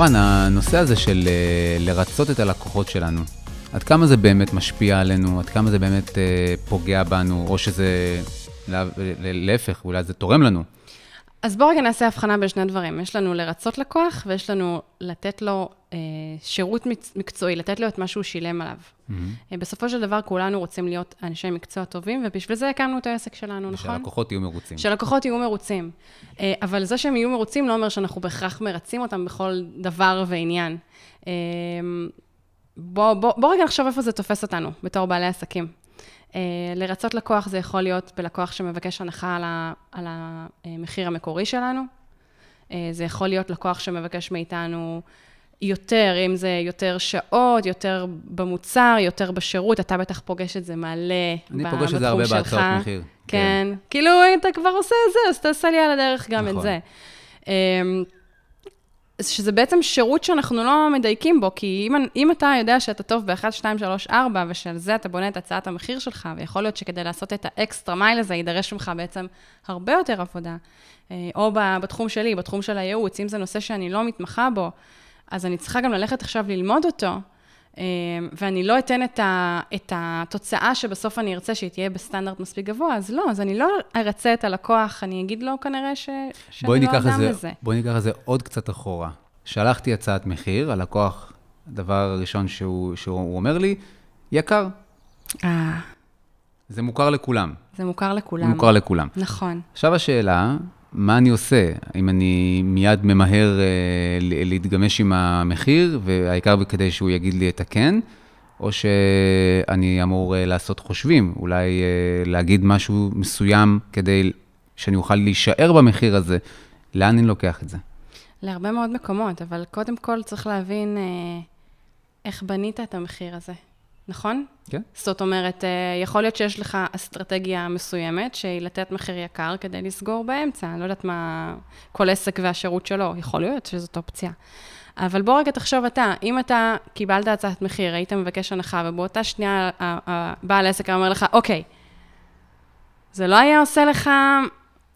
אורן, הנושא הזה של לרצות את הלקוחות שלנו, עד כמה זה באמת משפיע עלינו, עד כמה זה באמת פוגע בנו, או שזה להפך, אולי זה תורם לנו? אז בואו רגע נעשה הבחנה בין שני דברים. יש לנו לרצות לקוח, ויש לנו לתת לו שירות מקצועי, לתת לו את מה שהוא שילם עליו. בסופו של דבר, כולנו רוצים להיות אנשי מקצוע טובים, ובשביל זה הקמנו את העסק שלנו, נכון? שהלקוחות יהיו מרוצים. שהלקוחות יהיו מרוצים. אבל זה שהם יהיו מרוצים לא אומר שאנחנו בהכרח מרצים אותם בכל דבר ועניין. בואו רגע נחשוב איפה זה תופס אותנו, בתור בעלי עסקים. לרצות לקוח זה יכול להיות בלקוח שמבקש הנחה על המחיר המקורי שלנו. זה יכול להיות לקוח שמבקש מאיתנו יותר, אם זה יותר שעות, יותר במוצר, יותר בשירות. אתה בטח פוגש את זה מלא בתחום שלך. אני פוגש את זה הרבה בהצעות מחיר. כן. כאילו, אתה כבר עושה את זה, אז תעשה לי על הדרך גם את זה. שזה בעצם שירות שאנחנו לא מדייקים בו, כי אם אתה יודע שאתה טוב ב-1, 2, 3, 4, ושל זה אתה בונה את הצעת המחיר שלך, ויכול להיות שכדי לעשות את האקסטרה מייל הזה, יידרש ממך בעצם הרבה יותר עבודה. או בתחום שלי, בתחום של הייעוץ, אם זה נושא שאני לא מתמחה בו, אז אני צריכה גם ללכת עכשיו ללמוד אותו, ואני לא אתן את התוצאה שבסוף אני ארצה שהיא תהיה בסטנדרט מספיק גבוה, אז לא, אז אני לא ארצה את הלקוח, אני אגיד לו כנראה שאני לא אדם לזה. בואי ניקח את זה עוד קצת אחורה. שלחתי הצעת מחיר, הלקוח, הדבר הראשון שהוא אומר לי, יקר. זה מוכר לכולם. זה מוכר לכולם. זה מוכר לכולם. נכון. עכשיו השאלה, מה אני עושה? אם אני מיד ממהר להתגמש עם המחיר, והעיקר כדי שהוא יגיד לי את הכן, או שאני אמור לעשות חושבים, אולי להגיד משהו מסוים כדי שאני אוכל להישאר במחיר הזה, לאן אני לוקח את זה? להרבה מאוד מקומות, אבל קודם כל צריך להבין איך בנית את המחיר הזה. נכון? כן. זאת אומרת, יכול להיות שיש לך אסטרטגיה מסוימת שהיא לתת מחיר יקר כדי לסגור באמצע. אני לא יודעת מה כל עסק והשירות שלו. יכול להיות שזאת אופציה. אבל בוא רגע תחשוב אתה, אם אתה קיבלת הצעת מחיר, היית מבקש הנחה, ובאותה שנייה בעל העסק אומר לך, אוקיי, זה לא היה עושה לך...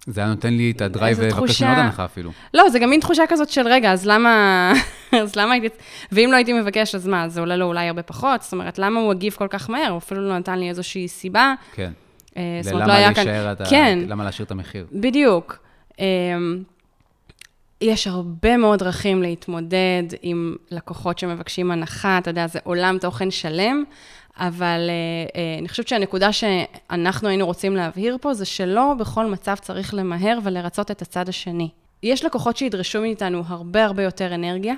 זה היה נותן לי את הדרייב ולבקש מאוד הנחה אפילו. לא, זה גם מין תחושה כזאת של רגע, אז למה... אז למה הייתי... ואם לא הייתי מבקש, אז מה? זה עולה לו אולי הרבה פחות. זאת אומרת, למה הוא הגיב כל כך מהר? הוא אפילו לא נתן לי איזושהי סיבה. כן. זאת אומרת, לא היה כאן... כן. למה להשאיר את המחיר? בדיוק. יש הרבה מאוד דרכים להתמודד עם לקוחות שמבקשים הנחה. אתה יודע, זה עולם תוכן שלם. אבל אני חושבת שהנקודה שאנחנו היינו רוצים להבהיר פה, זה שלא בכל מצב צריך למהר ולרצות את הצד השני. יש לקוחות שידרשו מאיתנו הרבה הרבה יותר אנרגיה,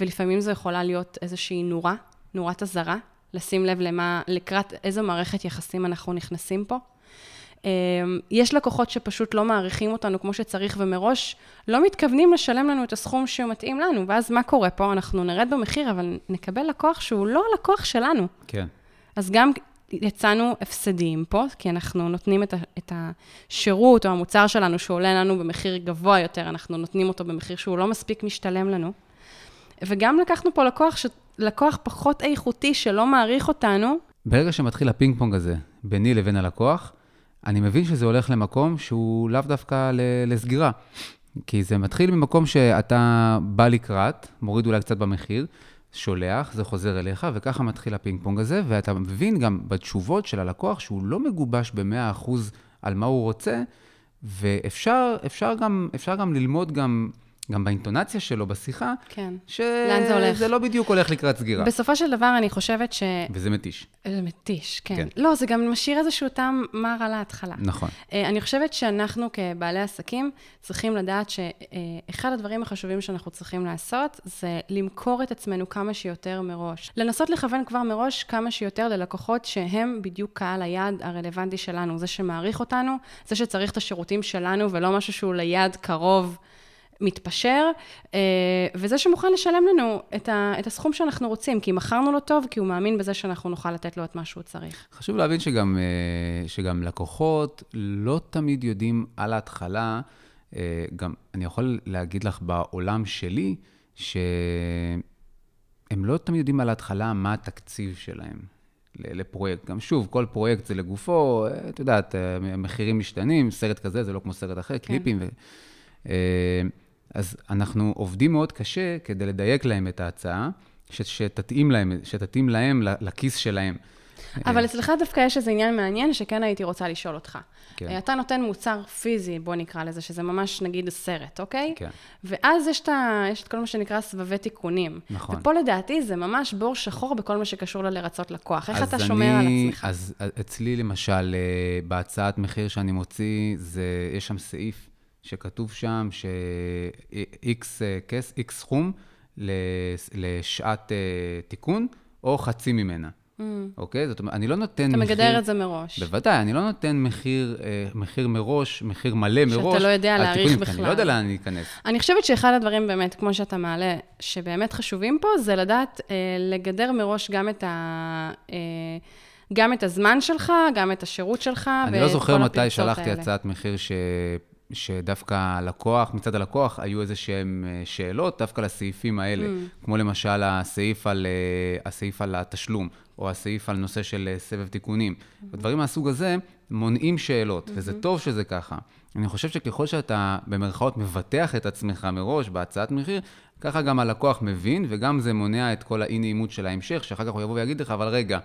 ולפעמים זו יכולה להיות איזושהי נורת אזהרה, לשים לב לקראת איזו מערכת יחסים אנחנו נכנסים פה. יש לקוחות שפשוט לא מעריכים אותנו כמו שצריך, ומראש לא מתכוונים לשלם לנו את הסכום שמתאים לנו, ואז מה קורה פה? אנחנו נרד במחיר, אבל נקבל לקוח שהוא לא הלקוח שלנו. כן. אז גם יצאנו הפסדיים פה, כי אנחנו נותנים את השירות או המוצר שלנו שעולה לנו במחיר גבוה יותר, אנחנו נותנים אותו במחיר שהוא לא מספיק משתלם לנו. וגם לקחנו פה לקוח פחות איכותי שלא מעריך אותנו. ברגע שמתחיל הפינג פונג הזה ביני לבין הלקוח, אני מבין שזה הולך למקום שהוא לאו דווקא לסגירה. כי זה מתחיל ממקום שאתה בא לקראת, מוריד אולי קצת במחיר, שולח, זה חוזר אליך, וככה מתחיל הפינג פונג הזה, ואתה מבין גם בתשובות של הלקוח שהוא לא מגובש ב-100% על מה הוא רוצה, ואפשר גם ללמוד גם באינטונציה שלו, בשיחה, כן. לאן זה הולך? זה לא בדיוק הולך לקראת סגירה. בסופו של דבר אני חושבת ש... וזה מתיש. זה מתיש, כן. כן. לא, זה גם משאיר איזשהו טעם מר על ההתחלה. נכון. אני חושבת שאנחנו כבעלי עסקים צריכים לדעת שאחד הדברים החשובים שאנחנו צריכים לעשות, זה למכור את עצמנו כמה שיותר מראש. לנסות לכוון כבר מראש כמה שיותר ללקוחות שהם בדיוק קהל היעד הרלוונטי שלנו. זה שמעריך אותנו, זה שצריך את השירותים שלנו, ולא משהו שהוא ליד קרוב מתפשר, וזה שמוכן לשלם לנו את הסכום שאנחנו רוצים, כי מכרנו לו טוב, כי הוא מאמין בזה שאנחנו נוכל לתת לו את מה שהוא צריך. חשוב להבין שגם לקוחות לא תמיד יודעים על ההתחלה, גם אני יכול להגיד לך בעולם שלי, שהם לא תמיד יודעים על ההתחלה מה התקציב שלהם לפרויקט. גם שוב, כל פרויקט זה לגופו, את יודעת, מחירים משתנים, סרט כזה, זה לא כמו סרט אחר, קליפים ו... אז אנחנו עובדים מאוד קשה כדי לדייק להם את ההצעה, שתתאים להם לכיס שלהם. אבל אצלך דווקא יש איזה עניין מעניין, שכן הייתי רוצה לשאול אותך. כן. אתה נותן מוצר פיזי, בוא נקרא לזה, שזה ממש נגיד סרט, אוקיי? כן. ואז יש את כל מה שנקרא סבבי תיקונים. נכון. ופה לדעתי זה ממש בור שחור בכל מה שקשור לרצות לקוח. איך אתה שומר על עצמך? אז אצלי למשל, בהצעת מחיר שאני מוציא, יש שם סעיף שכתוב שם ש-X סכום לשעת תיקון, או חצי ממנה. אוקיי? זאת אומרת, אני לא נותן מחיר... אתה מגדר את זה מראש. בוודאי, אני לא נותן מחיר מראש, מחיר מלא מראש. שאתה לא יודע להעריך בכלל. אני לא יודע לאן אני אכנס. אני חושבת שאחד הדברים באמת, כמו שאתה מעלה, שבאמת חשובים פה, זה לדעת לגדר מראש גם את הזמן שלך, גם את השירות שלך. אני לא זוכר מתי שלחתי הצעת מחיר שדווקא מצד הלקוח היו איזה שהם שאלות דווקא לסעיפים האלה, כמו למשל הסעיף על התשלום, או הסעיף על נושא של סבב תיקונים. הדברים מהסוג הזה מונעים שאלות, וזה טוב שזה ככה. אני חושב שככל שאתה במרכאות מבטח את עצמך מראש בהצעת מחיר, ככה גם הלקוח מבין, וגם זה מונע את כל האי-נעימות של ההמשך, שאחר כך הוא יבוא ויגיד לך, אבל רגע,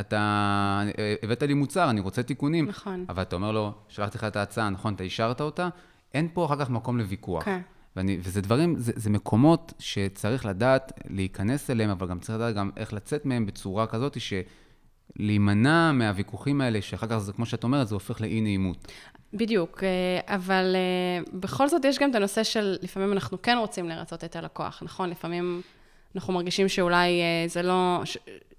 אתה הבאת לי מוצר, אני רוצה תיקונים. נכון. אבל אתה אומר לו, שלחתי לך את ההצעה, נכון, אתה אישרת אותה, אין פה אחר כך מקום לוויכוח. כן. וזה דברים, זה מקומות שצריך לדעת להיכנס אליהם, אבל גם צריך לדעת גם איך לצאת מהם בצורה כזאת, להימנע מהוויכוחים האלה, שאחר כך זה, כמו שאת אומרת, זה הופך לאי נעימות. בדיוק, אבל בכל זאת יש גם את הנושא של, לפעמים אנחנו כן רוצים לרצות את הלקוח, נכון? לפעמים אנחנו מרגישים שאולי זה לא...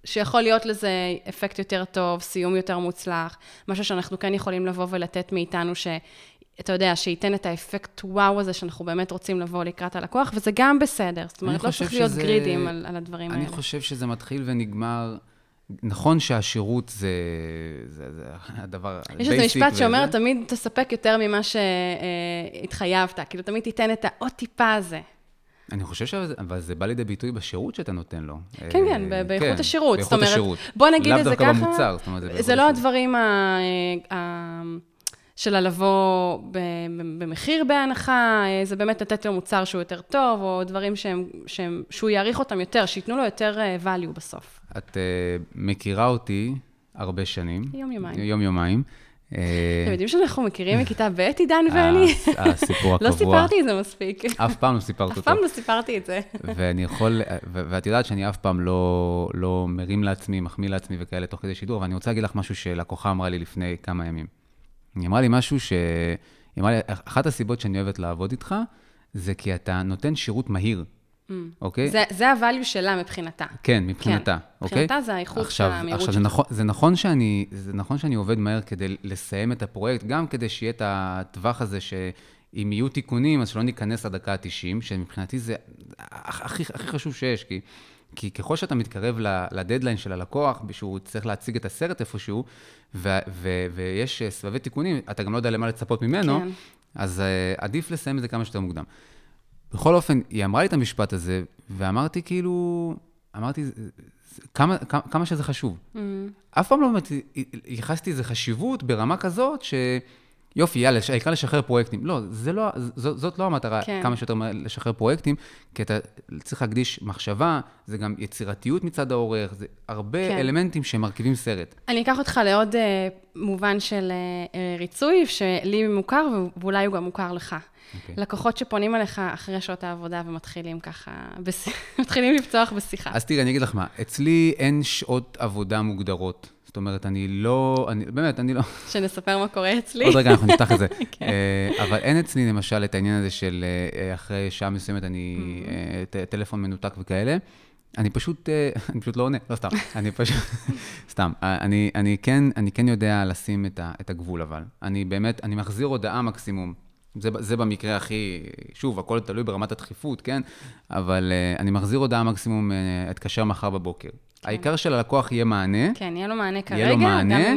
שיכול להיות לזה אפקט יותר טוב, סיום יותר מוצלח, משהו שאנחנו כן יכולים לבוא ולתת מאיתנו אתה יודע, שייתן את האפקט וואו הזה שאנחנו באמת רוצים לבוא לקראת הלקוח, וזה גם בסדר. זאת אומרת, לא צריך להיות גרידים על הדברים האלה. אני חושב שזה מתחיל ונגמר. נכון שהשירות זה הדבר... יש איזה משפט שאומר, תמיד תספק יותר ממה שהתחייבת. כאילו, תמיד תיתן את העוד טיפה הזה. אני חושב שזה בא לידי ביטוי בשירות שאתה נותן לו. כן, כן, באיכות השירות. זאת אומרת, בוא נגיד את זה ככה, זה לא הדברים של לבוא במחיר בהנחה, זה באמת לתת לו מוצר שהוא יותר טוב, או דברים שהוא יעריך אותם יותר, שייתנו לו יותר value בסוף. את מכירה אותי הרבה שנים. יום יומיים. אתם יודעים שאנחנו מכירים מכיתה ב' עידן ואני? הסיפור הקבוע. לא סיפרתי את זה מספיק. אף פעם לא סיפרת אותו. אף פעם לא סיפרתי את זה. ואת יודעת שאני אף פעם לא מרים לעצמי, מחמיא לעצמי וכאלה תוך כדי שידור, ואני רוצה להגיד לך משהו שלקוחה אמרה לי לפני כמה ימים. היא אמרה לי משהו אחת הסיבות שאני אוהבת לעבוד איתך, זה כי אתה נותן שירות מהיר. זה הvalue שלה מבחינתה. כן, מבחינתה. מבחינתה זה האיכות של המהירות. עכשיו, זה נכון שאני עובד מהר כדי לסיים את הפרויקט, גם כדי שיהיה את הטווח הזה שאם יהיו תיקונים, אז שלא ניכנס לדקה ה-90, שמבחינתי זה הכי חשוב שיש, כי ככל שאתה מתקרב לדדליין של הלקוח, שהוא צריך להציג את הסרט איפשהו, ויש סבבי תיקונים, אתה גם לא יודע למה לצפות ממנו, אז עדיף לסיים את זה כמה שיותר מוקדם. בכל אופן, היא אמרה לי את המשפט הזה, ואמרתי כאילו, כמה שזה חשוב. אף פעם לא אמרתי, ייחסתי איזו חשיבות ברמה כזאת, שיופי, יאללה, העיקר לשחרר פרויקטים. לא, זאת לא המטרה, כמה שאתה אומר, לשחרר פרויקטים, כי אתה צריך להקדיש מחשבה, זה גם יצירתיות מצד העורך, זה הרבה אלמנטים שמרכיבים סרט. אני אקח אותך לעוד מובן של ריצוי, שלי מוכר, ואולי הוא גם מוכר לך. לקוחות שפונים אליך אחרי שעות העבודה ומתחילים ככה, מתחילים לפצוח בשיחה. אז תראה, אני אגיד לך מה, אצלי אין שעות עבודה מוגדרות. זאת אומרת, אני לא... שנספר מה קורה אצלי. עוד רגע, אנחנו נפתח את זה. אבל אין אצלי, למשל, את העניין הזה של אחרי שעה מסוימת, טלפון מנותק וכאלה. אני פשוט לא עונה, לא סתם. אני כן יודע לשים את הגבול, אבל. אני באמת, אני מחזיר הודעה מקסימום. זה במקרה הכי, שוב, הכל תלוי ברמת הדחיפות, כן? אבל אני מחזיר הודעה מקסימום, אתקשר מחר בבוקר. העיקר של הלקוח יהיה מענה. כן, יהיה לו מענה כרגע. יהיה לו מענה.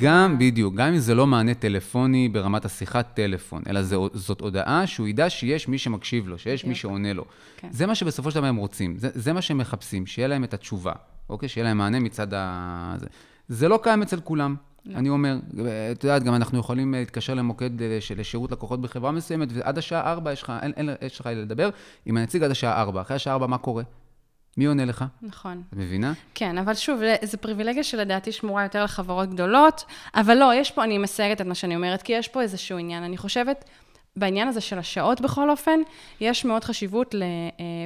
גם בדיוק, גם אם זה לא מענה טלפוני ברמת השיחת טלפון, אלא זאת הודעה שהוא ידע שיש מי שמקשיב לו, שיש מי שעונה לו. זה מה שבסופו של דבר הם רוצים, זה מה שהם מחפשים, שיהיה להם את התשובה, אוקיי? שיהיה להם מענה מצד זה לא קיים אצל כולם. אני אומר, את יודעת, גם אנחנו יכולים להתקשר למוקד של שירות לקוחות בחברה מסוימת, ועד השעה 4 יש לך, יש לך לדבר עם הנציג עד השעה 4. אחרי השעה 4 מה קורה? מי עונה לך? נכון. את מבינה? כן, אבל שוב, זה פריבילגיה שלדעתי שמורה יותר לחברות גדולות, אבל לא, יש פה, אני מסייגת את מה שאני אומרת, כי יש פה איזשהו עניין. אני חושבת, בעניין הזה של השעות בכל אופן, יש מאוד חשיבות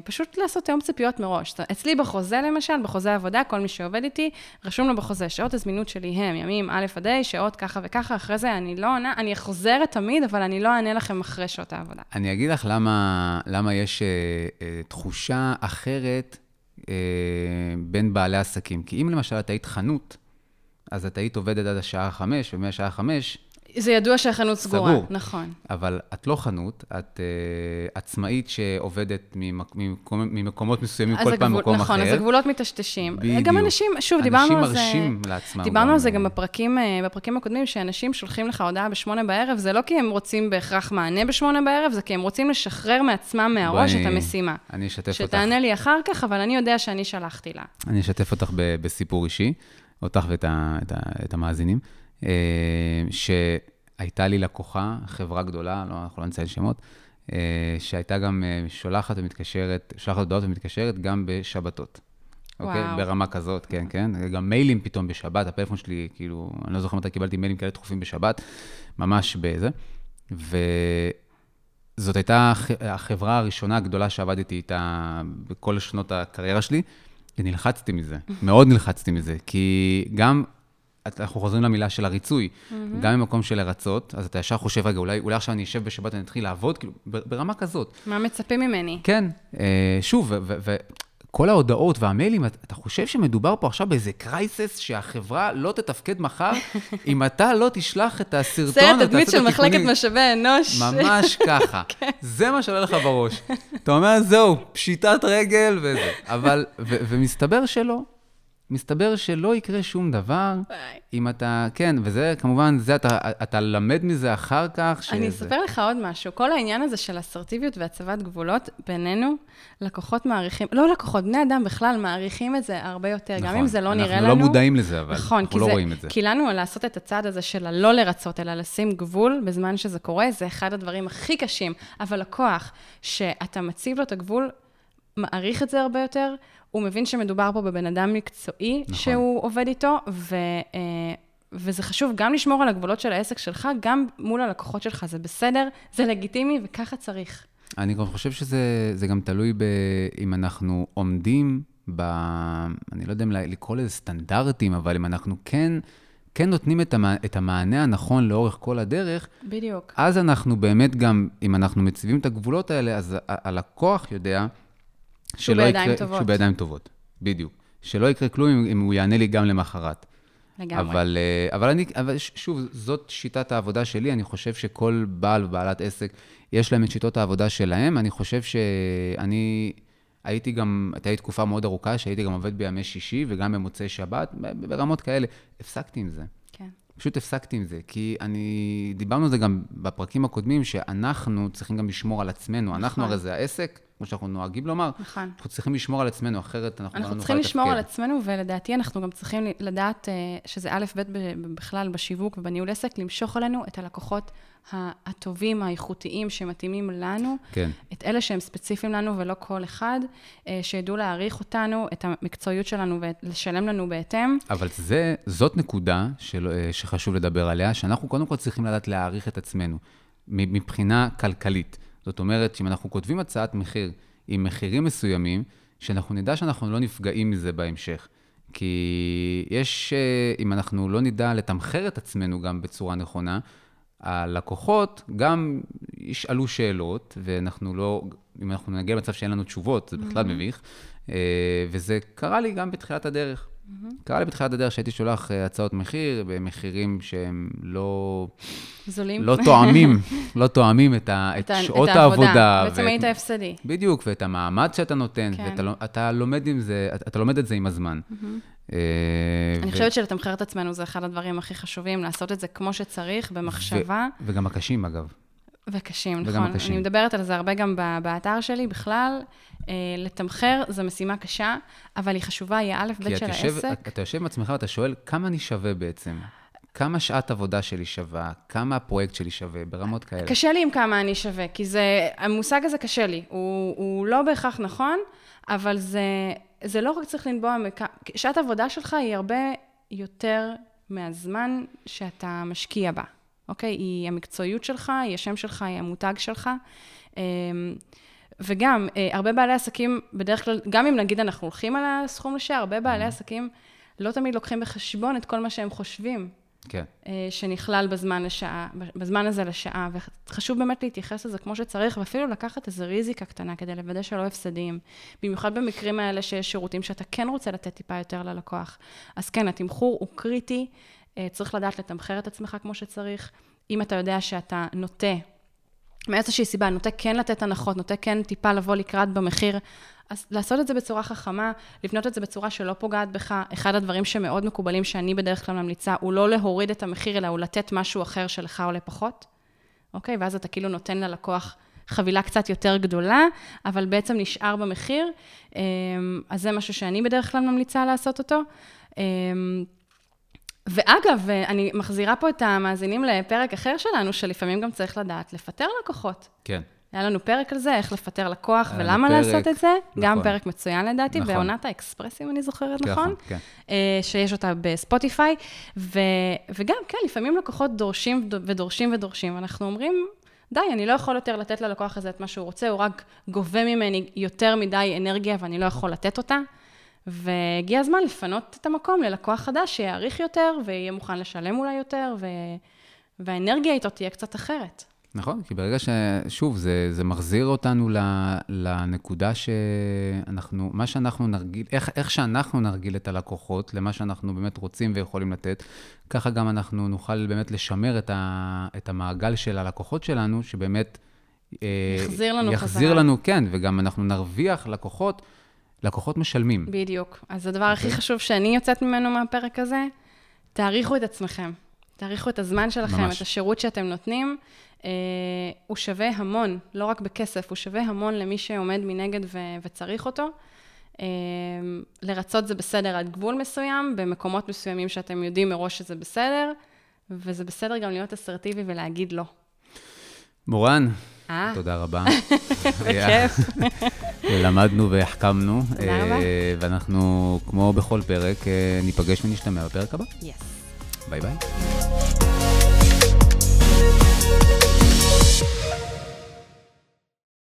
פשוט לעשות תאום ציפיות מראש. אצלי בחוזה למשל, בחוזה עבודה, כל מי שעובד איתי, רשום לו בחוזה, שעות הזמינות שלי הם, ימים א' עד ד', שעות ככה וככה, אחרי זה אני לא עונה, אני חוזרת תמיד, אבל אני לא אענה לכם אחרי שעות העבודה. אני אגיד לך למה יש תחושה אחרת בין בעלי עסקים. כי אם למשל את היית חנות, אז את היית עובדת עד השעה 5, ומהשעה 5, זה ידוע שהחנות סגורה, נכון. אבל את לא חנות, את עצמאית שעובדת ממקומות מסוימים, כל פעם מקום אחר. נכון, אז הגבולות מטשטשים. בדיוק. גם אנשים, שוב, דיברנו על זה... אנשים מרשים לעצמם. דיברנו על זה גם בפרקים הקודמים, שאנשים שולחים לך הודעה ב8 בערב, זה לא כי הם רוצים בהכרח מענה ב8 בערב, זה כי הם רוצים לשחרר מעצמם מהראש את המשימה. אני אשתף אותך. שתענה לי אחר כך, אבל אני יודע שאני שלחתי לה. אני אשתף אותך בסיפור אישי, אותך ואת המאזינים. שהייתה לי לקוחה, חברה גדולה, אנחנו לא נציין שמות, שהייתה גם שולחת ומתקשרת, שולחת הודעות ומתקשרת גם בשבתות. אוקיי? ברמה כזאת, כן, כן. גם מיילים פתאום בשבת, הפלאפון שלי, כאילו, אני לא זוכר מתי קיבלתי מיילים כאלה דחופים בשבת, ממש בזה. וזאת הייתה החברה הראשונה הגדולה שעבדתי איתה בכל שנות הקריירה שלי, ונלחצתי מזה, מאוד נלחצתי מזה, כי גם... אנחנו חוזרים למילה של הריצוי, גם במקום של הרצות, אז אתה ישר חושב, רגע, אולי עכשיו אני אשב בשבת, אני אתחיל לעבוד, כאילו, ברמה כזאת. מה מצפים ממני? כן, שוב, וכל ההודעות והמיילים, אתה חושב שמדובר פה עכשיו באיזה קרייסס, שהחברה לא תתפקד מחר, אם אתה לא תשלח את הסרטון, זה התדמית של מחלקת משאבי אנוש. ממש ככה. זה מה שעולה לך בראש. אתה אומר, זהו, פשיטת רגל וזה. אבל, ומסתבר שלא. מסתבר שלא יקרה שום דבר, אם אתה, כן, וזה, כמובן, זה, אתה למד מזה אחר כך. אני אספר לך עוד משהו. כל העניין הזה של אסרטיביות והצבת גבולות, בינינו, לקוחות מעריכים, לא לקוחות, בני אדם בכלל מעריכים את זה הרבה יותר, גם אם זה לא נראה לנו. אנחנו לא מודעים לזה, אבל אנחנו לא רואים את זה. כי לנו לעשות את הצעד הזה של הלא לרצות, אלא לשים גבול בזמן שזה קורה, זה אחד הדברים הכי קשים. אבל לקוח, שאתה מציב לו את הגבול, מעריך את זה הרבה יותר, הוא מבין שמדובר פה בבן אדם מקצועי שהוא עובד איתו, וזה חשוב גם לשמור על הגבולות של העסק שלך, גם מול הלקוחות שלך, זה בסדר, זה לגיטימי וככה צריך. אני גם חושב שזה גם תלוי אם אנחנו עומדים, אני לא יודע אם לקרוא לזה סטנדרטים, אבל אם אנחנו כן נותנים את המענה הנכון לאורך כל הדרך, בדיוק. אז אנחנו באמת גם, אם אנחנו מציבים את הגבולות האלה, אז הלקוח יודע, שהוא בידיים טובות, בדיוק. שלא יקרה כלום אם הוא יענה לי גם למחרת. לגמרי. אבל שוב, זאת שיטת העבודה שלי, אני חושב שכל בעל ובעלת עסק, יש להם את שיטות העבודה שלהם, אני חושב שאני הייתי גם, הייתה תקופה מאוד ארוכה, שהייתי גם עובד בימי שישי וגם במוצאי שבת, ברמות כאלה, הפסקתי עם זה. כן. פשוט הפסקתי עם זה, כי דיברנו על זה גם בפרקים הקודמים, שאנחנו צריכים גם לשמור על עצמנו, אנחנו הרי זה העסק, כמו שאנחנו נוהגים לומר, אנחנו צריכים לשמור על עצמנו, אחרת אנחנו לא נוכל לתפקד. אנחנו צריכים לשמור על עצמנו, ולדעתי אנחנו גם צריכים לדעת שזה א' ב' בכלל בשיווק ובניהול עסק, למשוך עלינו את הלקוחות הטובים, האיכותיים, שמתאימים לנו, את אלה שהם ספציפיים לנו ולא כל אחד, שידעו להעריך אותנו, את המקצועיות שלנו ולשלם לנו בהתאם. אבל זאת נקודה שחשוב לדבר עליה, שאנחנו קודם כל צריכים לדעת להעריך את עצמנו, מבחינה כלכלית. זאת אומרת, אם אנחנו כותבים הצעת מחיר עם מחירים מסוימים, שאנחנו נדע שאנחנו לא נפגעים מזה בהמשך. כי יש, אם אנחנו לא נדע לתמחר את עצמנו גם בצורה נכונה, הלקוחות גם ישאלו שאלות, ואנחנו לא, אם אנחנו נגיע למצב שאין לנו תשובות, זה בכלל מביך. וזה קרה לי גם בתחילת הדרך. קרה לי בתחילת הדרך שהייתי שולח הצעות מחיר במחירים שהם לא תואמים, לא תואמים את שעות העבודה. בעצם היית הפסדי. בדיוק, ואת המעמד שאתה נותן, ואתה לומד את זה עם הזמן. אני חושבת שלתמחר את עצמנו זה אחד הדברים הכי חשובים, לעשות את זה כמו שצריך, במחשבה. וגם הקשים אגב. וקשים, נכון. אני מדברת על זה הרבה גם באתר שלי, בכלל, לתמחר, זו משימה קשה, אבל היא חשובה, היא א' ב' של העסק. כי אתה יושב עם עצמך ואתה שואל, כמה אני שווה בעצם? כמה שעת עבודה שלי שווה, כמה הפרויקט שלי שווה, ברמות כאלה. קשה לי עם כמה אני שווה, כי זה, המושג הזה קשה לי. הוא לא בהכרח נכון, אבל זה לא רק צריך לנבוע, שעת עבודה שלך היא הרבה יותר מהזמן שאתה משקיע בה. אוקיי? היא המקצועיות שלך, היא השם שלך, היא המותג שלך. וגם, הרבה בעלי עסקים, בדרך כלל, גם אם נגיד אנחנו הולכים על הסכום לשעה, הרבה בעלי עסקים לא תמיד לוקחים בחשבון את כל מה שהם חושבים. כן. שנכלל בזמן הזה לשעה, וחשוב באמת להתייחס לזה כמו שצריך, ואפילו לקחת איזו ריזיקה קטנה כדי לוודא שלא הפסדים, במיוחד במקרים האלה שיש שירותים שאתה כן רוצה לתת טיפה יותר ללקוח. אז כן, התמחור הוא קריטי, צריך לדעת לתמחר את עצמך כמו שצריך. אם אתה יודע שאתה נוטה, מאיזושהי סיבה, נוטה כן לתת הנחות, נוטה כן טיפה לבוא לקראת במחיר, אז לעשות את זה בצורה חכמה, לבנות את זה בצורה שלא פוגעת בך. אחד הדברים שמאוד מקובלים שאני בדרך כלל ממליצה, הוא לא להוריד את המחיר, אלא הוא לתת משהו אחר שלך עולה פחות. אוקיי? ואז אתה כאילו נותן ללקוח חבילה קצת יותר גדולה, אבל בעצם נשאר במחיר. אז זה משהו שאני בדרך כלל ממליצה לעשות אותו. ואגב, אני מחזירה פה את המאזינים לפרק אחר שלנו, שלפעמים גם צריך לדעת לפטר לקוחות. כן. היה לנו פרק על זה, איך לפטר לקוח ולמה פרק, לעשות את זה. נכון. גם פרק מצוין לדעתי, נכון. בעונת האקספרסים, אני זוכרת, ככה, נכון? כן. שיש אותה בספוטיפיי. וגם, כן, לפעמים לקוחות דורשים ודורשים ודורשים. אנחנו אומרים, די, אני לא יכול יותר לתת ללקוח הזה את מה שהוא רוצה, הוא רק גובה ממני יותר מדי אנרגיה, ואני לא יכול לתת אותה. והגיע הזמן לפנות את המקום ללקוח חדש, שיעריך יותר, ויהיה מוכן לשלם אולי יותר, והאנרגיה איתו תהיה קצת אחרת. נכון, כי ברגע ששוב, זה מחזיר אותנו לנקודה שאנחנו, מה שאנחנו נרגיל, איך שאנחנו נרגיל את הלקוחות, למה שאנחנו באמת רוצים ויכולים לתת, ככה גם אנחנו נוכל באמת לשמר את המעגל של הלקוחות שלנו, שבאמת יחזיר לנו, כן, וגם אנחנו נרוויח לקוחות משלמים. בדיוק. אז הדבר הכי חשוב שאני יוצאת ממנו מהפרק הזה, תעריכו את עצמכם. תעריכו את הזמן שלכם, ממש. את השירות שאתם נותנים. הוא שווה המון, לא רק בכסף, הוא שווה המון למי שעומד מנגד וצריך אותו. לרצות זה בסדר עד גבול מסוים, במקומות מסוימים שאתם יודעים מראש שזה בסדר, וזה בסדר גם להיות אסרטיבי ולהגיד לא. מורן, תודה רבה. בכיף. למדנו והחכמנו. תודה רבה. ואנחנו, כמו בכל פרק, ניפגש ונשתמע בפרק הבא. יס. ביי ביי.